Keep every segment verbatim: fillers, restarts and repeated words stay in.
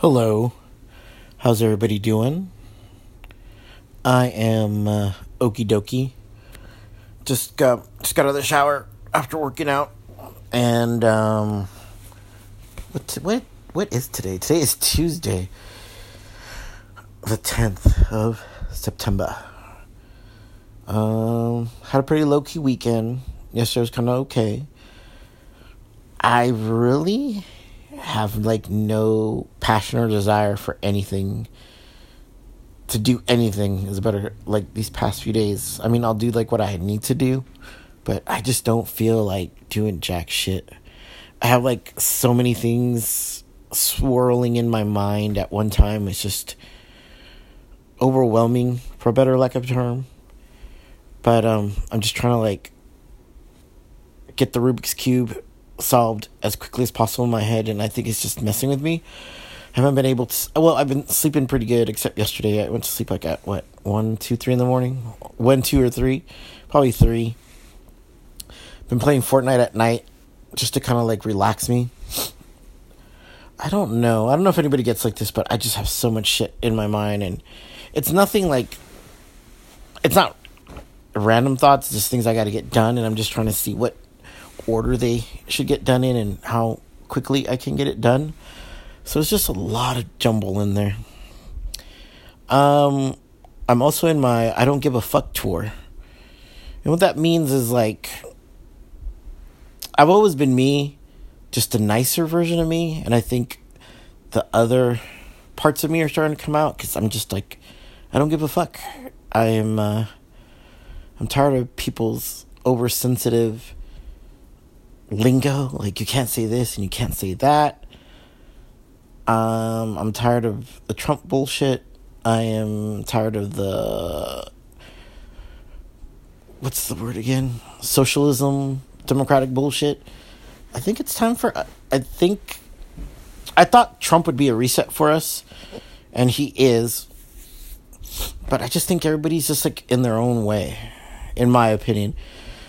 Hello, how's everybody doing? I am uh, okie dokie. Just got just got out of the shower after working out, and um, what what what is today? Today is Tuesday, the tenth of September. Um, had a pretty low key weekend. Yesterday was kind of okay. I really. have like no passion or desire for anything, to do anything is better, like these past few days. I mean, I'll do like what I need to do, but I just don't feel like doing jack shit. I have like so many things swirling in my mind at one time. It's just overwhelming, for better lack of term. But um, I'm just trying to like get the Rubik's Cube solved as quickly as possible in my head, and I think it's just messing with me. I haven't been able to, well, I've been sleeping pretty good, except yesterday. I went to sleep like at, what, one, two, three in the morning? one, two, or three? Probably three. Been playing Fortnite at night, just to kind of, like, relax me. I don't know. I don't know if anybody gets like this, but I just have so much shit in my mind, and it's nothing like, it's not random thoughts, it's just things I gotta get done, and I'm just trying to see what order they should get done in and how quickly I can get it done. So it's just a lot of jumble in there. Um, I'm also in my I don't give a fuck tour. And what that means is like, I've always been me, just a nicer version of me. And I think the other parts of me are starting to come out because I'm just like, I don't give a fuck. I am, uh, I'm tired of people's oversensitive lingo, like you can't say this and you can't say that. Um, I'm tired of the Trump bullshit. I am tired of the, what's the word again? Socialism, democratic bullshit. I think it's time for, I think, I thought Trump would be a reset for us, and he is. But I just think everybody's just like in their own way, in my opinion,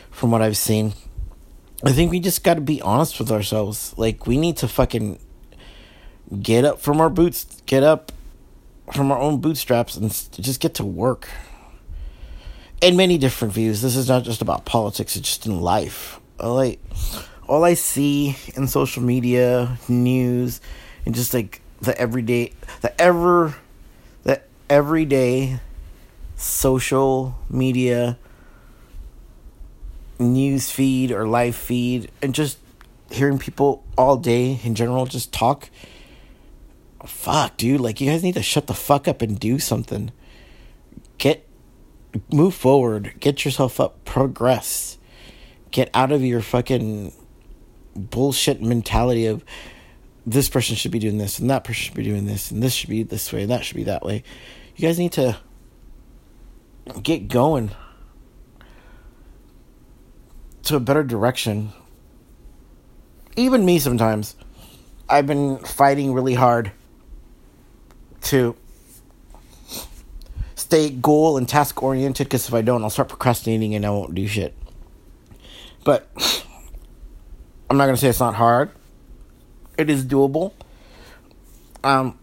from what I've seen. I think we just got to be honest with ourselves. Like, we need to fucking get up from our boots, get up from our own bootstraps and just get to work. In many different views. This is not just about politics. It's just in life. All I, all I see in social media, news, and just, like, the everyday, the ever, the everyday social media news feed or live feed, and just hearing people all day in general just talk. Fuck, dude, like, you guys need to shut the fuck up and do something. Get, move forward, get yourself up, progress, get out of your fucking bullshit mentality of this person should be doing this and that person should be doing this and this should be this way and that should be that way. You guys need to get going to a better direction. Even me sometimes. I've been fighting really hard to stay goal and task oriented, because if I don't, I'll start procrastinating and I won't do shit. But I'm not going to say it's not hard. It is doable. Um,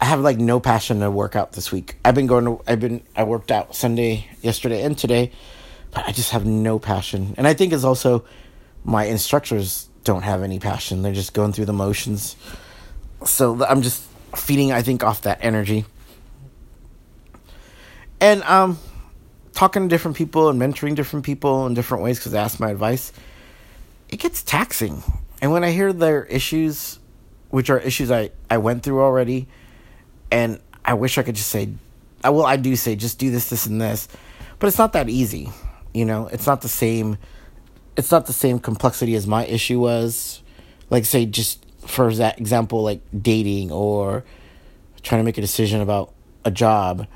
I have like no passion to work out this week. I've been going to, I've been, I worked out Sunday, yesterday, and today. But I just have no passion. And I think it's also my instructors don't have any passion. They're just going through the motions. So I'm just feeding, I think, off that energy. And um, talking to different people and mentoring different people in different ways because they ask my advice, it gets taxing. And when I hear their issues, which are issues I, I went through already, and I wish I could just say, I well, I do say, just do this, this, and this. But it's not that easy. You know, it's not the same, it's not the same complexity as my issue was. Like, say, just for that example, like dating or trying to make a decision about a job.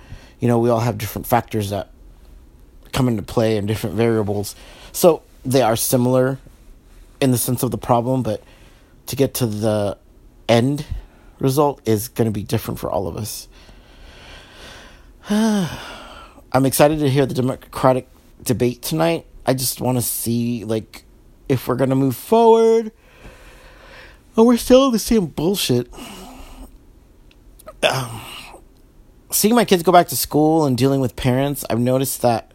You know, we all have different factors that come into play and different variables. So they are similar in the sense of the problem, but to get to the end result is going to be different for all of us. I'm excited to hear the Democratic debate tonight. I just want to see, like, if we're going to move forward or we're still in the same bullshit. um, seeing my kids go back to school and dealing with parents, I've noticed that,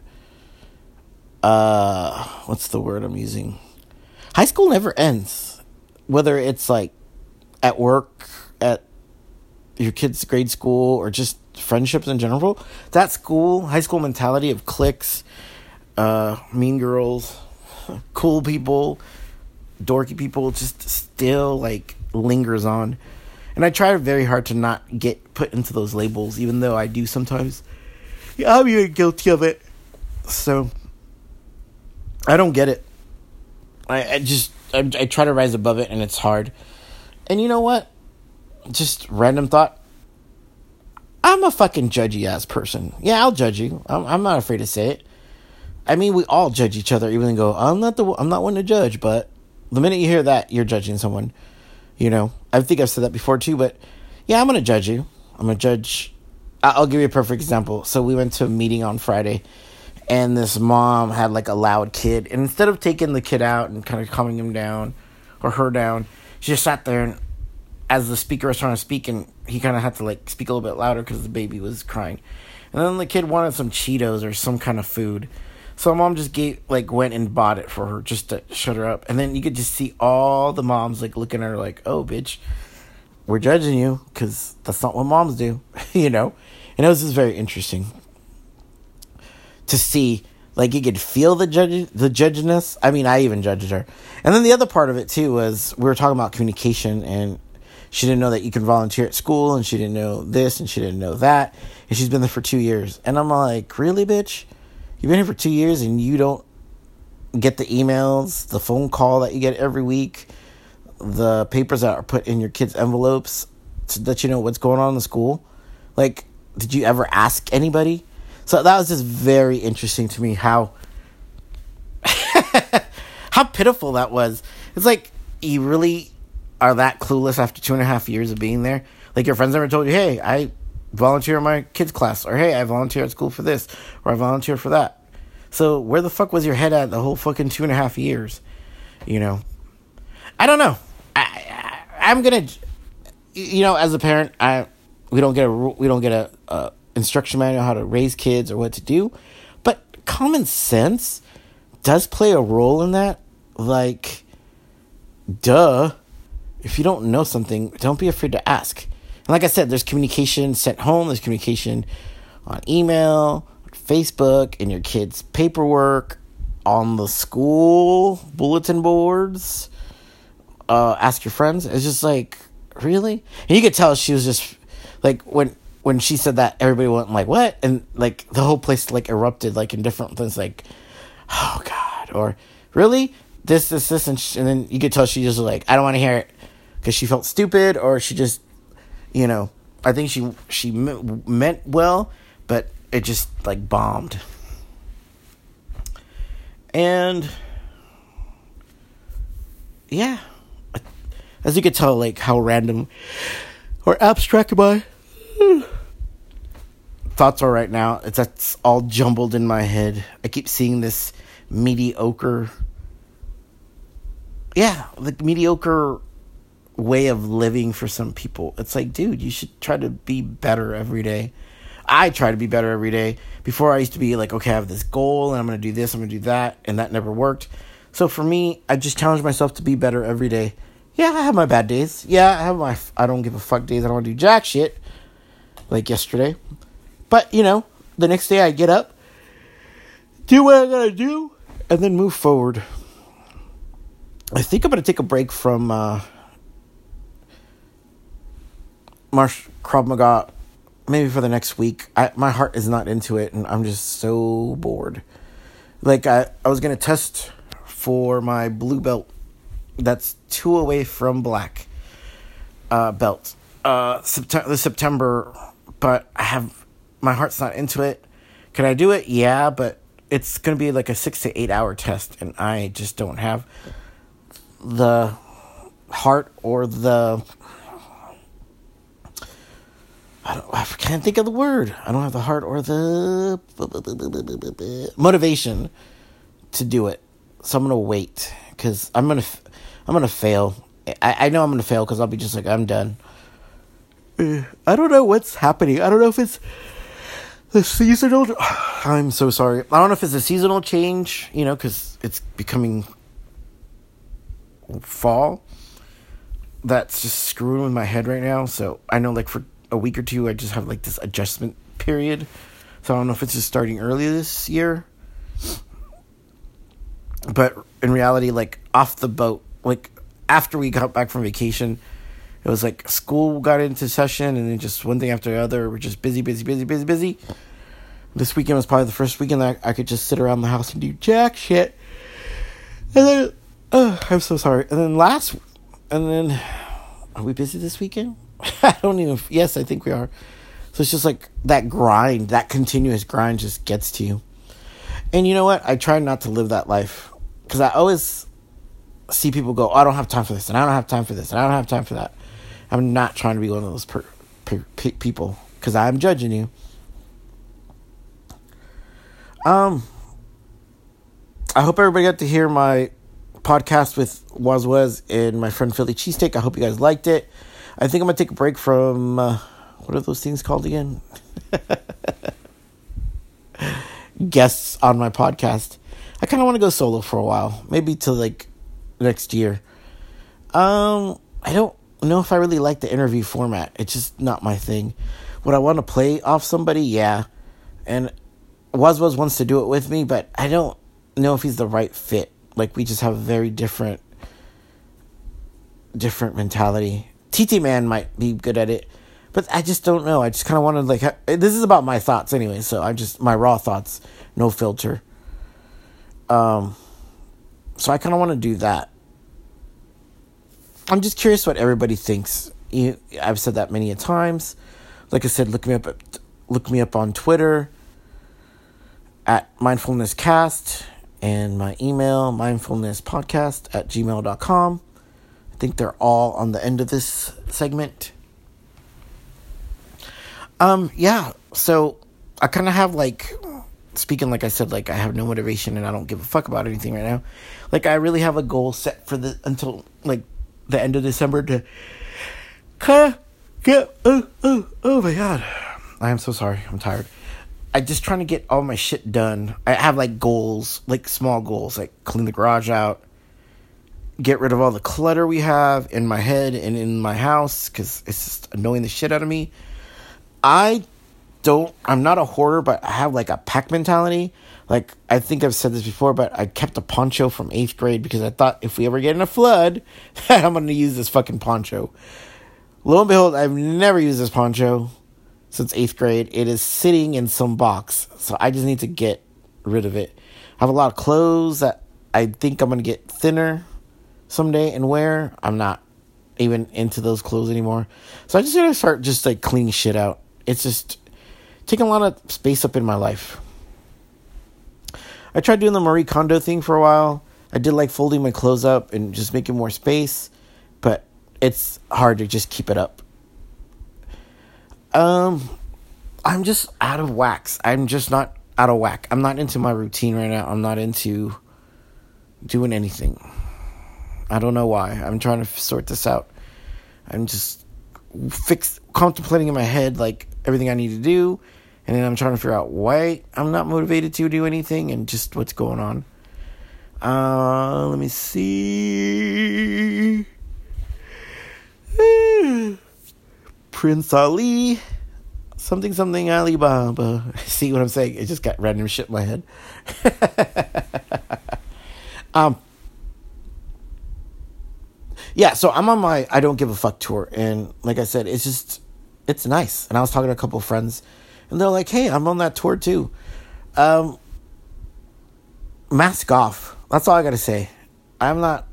uh, what's the word I'm using? High school never ends. Whether it's like at work, at your kids' grade school, or just friendships in general, that school, high school mentality of cliques, uh, mean girls, cool people, dorky people, just still like lingers on. And I try very hard to not get put into those labels, even though I do sometimes. Yeah, I'm even guilty of it. So I don't get it. I, I just I, I try to rise above it, and it's hard. And you know what? Just random thought. I'm a fucking judgy ass person. Yeah, I'll judge you. I'm, I'm not afraid to say it. I mean, we all judge each other. Even go, I'm not the I'm not one to judge, but the minute you hear that, you're judging someone. You know, I think I've said that before too, but yeah, I'm going to judge you. I'm going to judge. I'll give you a perfect example. So we went to a meeting on Friday, and this mom had like a loud kid. And instead of taking the kid out and kind of calming him down or her down, she just sat there, and as the speaker was trying to speak, and he kind of had to like speak a little bit louder because the baby was crying. And then the kid wanted some Cheetos or some kind of food. So mom just gave, like, went and bought it for her just to shut her up. And then you could just see all the moms, like, looking at her like, oh, bitch, we're judging you because that's not what moms do, you know? And it was just very interesting to see, like, you could feel the judge, the judginess. I mean, I even judged her. And then the other part of it, too, was we were talking about communication, and she didn't know that you can volunteer at school, and she didn't know this, and she didn't know that. And she's been there for two years. And I'm like, really, bitch? You've been here for two years and you don't get the emails, the phone call that you get every week, the papers that are put in your kids' envelopes to let you know what's going on in the school. Like, did you ever ask anybody? So that was just very interesting to me how how pitiful that was. It's like, you really are that clueless after two and a half years of being there? Like, your friends never told you, hey, I volunteer in my kids' class, or hey, I volunteer at school for this, or I volunteer for that. So where the fuck was your head at the whole fucking two and a half years? You know, I don't know. I, I I'm gonna, you know, as a parent, I we don't get a we don't get a, a instruction manual how to raise kids or what to do, but common sense does play a role in that. Like, duh, if you don't know something, don't be afraid to ask. Like I said, there's communication sent home. There's communication on email, Facebook, in your kids' paperwork, on the school bulletin boards. Uh, ask your friends. It's just like, really? And you could tell she was just, like, when when she said that, everybody went like, what? And, like, the whole place, like, erupted, like, in different things, like, oh, God. Or, really? This, this, this. And, sh- and then you could tell she just was like, I don't want to hear it. Because she felt stupid, or she just... You know, I think she she meant well, but it just, like, bombed. And, yeah. As you could tell, like, how random or abstract my thoughts are right now. It's that's all jumbled in my head. I keep seeing this mediocre, yeah, like, mediocre... way of living for some people. It's like, dude, you should try to be better every day. I try to be better every day. Before, I used to be like, okay, I have this goal, and I'm going to do this, I'm going to do that, and that never worked. So for me, I just challenge myself to be better every day. Yeah, I have my bad days. Yeah, I have my I don't give a fuck days. I don't want to do jack shit, like yesterday. But, you know, the next day I get up, do what I got to do, and then move forward. I think I'm going to take a break from... uh Marsh Krav Maga, maybe for the next week. I, my heart is not into it, and I'm just so bored. Like, I, I was going to test for my blue belt. That's two away from black uh, belt uh, September, this September, but I have my heart's not into it. Can I do it? Yeah, but it's going to be like a six to eight hour test, and I just don't have the heart or the... I, don't, I can't think of the word. I don't have the heart or the motivation to do it. So I'm gonna wait, because I'm gonna, I'm gonna fail. I, I know I'm gonna fail because I'll be just like, I'm done. uh, I don't know what's happening. I don't know if it's the seasonal. I'm so sorry. I don't know if it's a seasonal change, you know, because it's becoming fall. That's just screwing with my head right now. So I know, like, for a week or two, I just have, like, this adjustment period. So I don't know if it's just starting early this year. But in reality, like, off the boat, like, after we got back from vacation, it was like school got into session, and then just one thing after the other, we're just busy, busy, busy, busy, busy. This weekend was probably the first weekend that I could just sit around the house and do jack shit. And then, oh, I'm so sorry. And then last, and then, are we busy this weekend? I don't even, yes, I think we are. So it's just like that grind, that continuous grind just gets to you. And you know what? I try not to live that life, because I always see people go, oh, I don't have time for this, and I don't have time for this, and I don't have time for that. I'm not trying to be one of those per, per, pe- people, because I'm judging you. Um, I hope everybody got to hear my podcast with Wazwaz and my friend Philly Cheesesteak. I hope you guys liked it. I think I'm going to take a break from, uh, what are those things called again? Guests on my podcast. I kind of want to go solo for a while, maybe till like next year. Um, I don't know if I really like the interview format. It's just not my thing. Would I want to play off somebody? Yeah. And Wazwaz wants to do it with me, but I don't know if he's the right fit. Like, we just have a very different, different mentality. T T Man might be good at it, but I just don't know. I just kind of want to, like, ha- this is about my thoughts anyway, so I just, my raw thoughts, no filter. Um, so I kind of want to do that. I'm just curious what everybody thinks. You, I've said that many a times. Like I said, look me up, look me up on Twitter at MindfulnesCast, and my email, MindfulnesPodcast at gmail dot com. I think they're all on the end of this segment. Um, yeah, so I kind of have, like, speaking, like I said, like, I have no motivation and I don't give a fuck about anything right now. Like, I really have a goal set for the, until, like, the end of December to kind of get, oh, oh, oh my God. I am so sorry. I'm tired. I'm just trying to get all my shit done. I have, like, goals, like, small goals, like, clean the garage out, get rid of all the clutter we have in my head and in my house, because it's just annoying the shit out of me. I don't, I'm not a hoarder, but I have, like, a pack mentality. Like, I think I've said this before, but I kept a poncho from eighth grade because I thought if we ever get in a flood, I'm going to use this fucking poncho. Lo and behold, I've never used this poncho since eighth grade. It is sitting in some box, so I just need to get rid of it. I have a lot of clothes that I think I'm going to get thinner someday and wear. I'm not even into those clothes anymore. So I just need to start just, like, cleaning shit out. It's just taking a lot of space up in my life. I tried doing the Marie Kondo thing for a while. I did like folding my clothes up and just making more space, but it's hard to just keep it up. Um, I'm just out of wax. I'm just not out of whack. I'm not into my routine right now. I'm not into doing anything. I don't know why. I'm trying to sort this out. I'm just fix contemplating in my head, like, everything I need to do. And then I'm trying to figure out why I'm not motivated to do anything and just what's going on. Uh, let me see. Prince Ali. Something, something, Alibaba. See what I'm saying? It just got random shit in my head. um, yeah, so I'm on my I Don't Give a Fuck tour. And like I said, it's just, it's nice. And I was talking to a couple of friends, and they're like, hey, I'm on that tour too. Um, mask off. That's all I got to say. I'm not,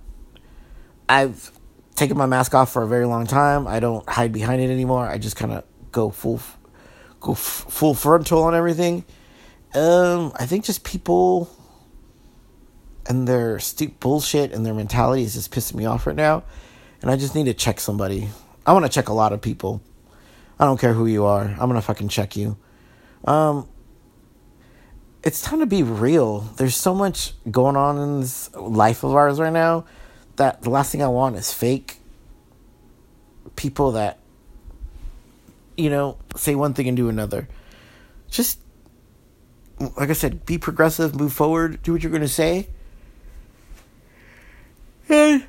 I've taken my mask off for a very long time. I don't hide behind it anymore. I just kind of go full, go f- full frontal on everything. Um, I think just people and their stupid bullshit and their mentality is just pissing me off right now. And I just need to check somebody. I want to check a lot of people. I don't care who you are. I'm going to fucking check you. Um, it's time to be real. There's so much going on in this life of ours right now that the last thing I want is fake people that you know, say one thing and do another. Just, like I said, be progressive, move forward, do what you're going to say. And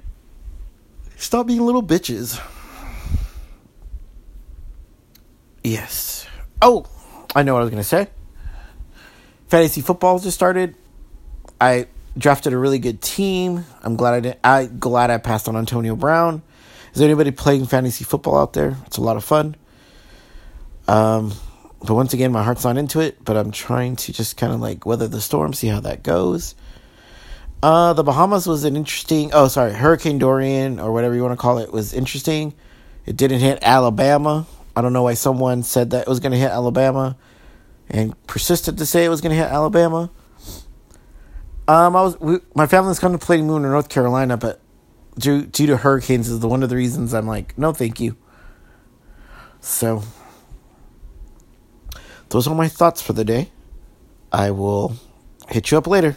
stop being little bitches. Yes. Oh, I know what I was going to say. Fantasy football just started. I drafted a really good team. I'm glad I didn't, I glad I passed on Antonio Brown. Is there anybody playing fantasy football out there? It's a lot of fun. Um, but once again, my heart's not into it, but I'm trying to just kind of like weather the storm, see how that goes. Uh, the Bahamas was an interesting, oh, sorry, Hurricane Dorian, or whatever you want to call it, was interesting. It didn't hit Alabama. I don't know why someone said that it was going to hit Alabama and persisted to say it was going to hit Alabama. Um, I was we, my family's contemplating moving to North Carolina, but due, due to hurricanes is the, one of the reasons I'm like, no, thank you. So those are my thoughts for the day. I will hit you up later.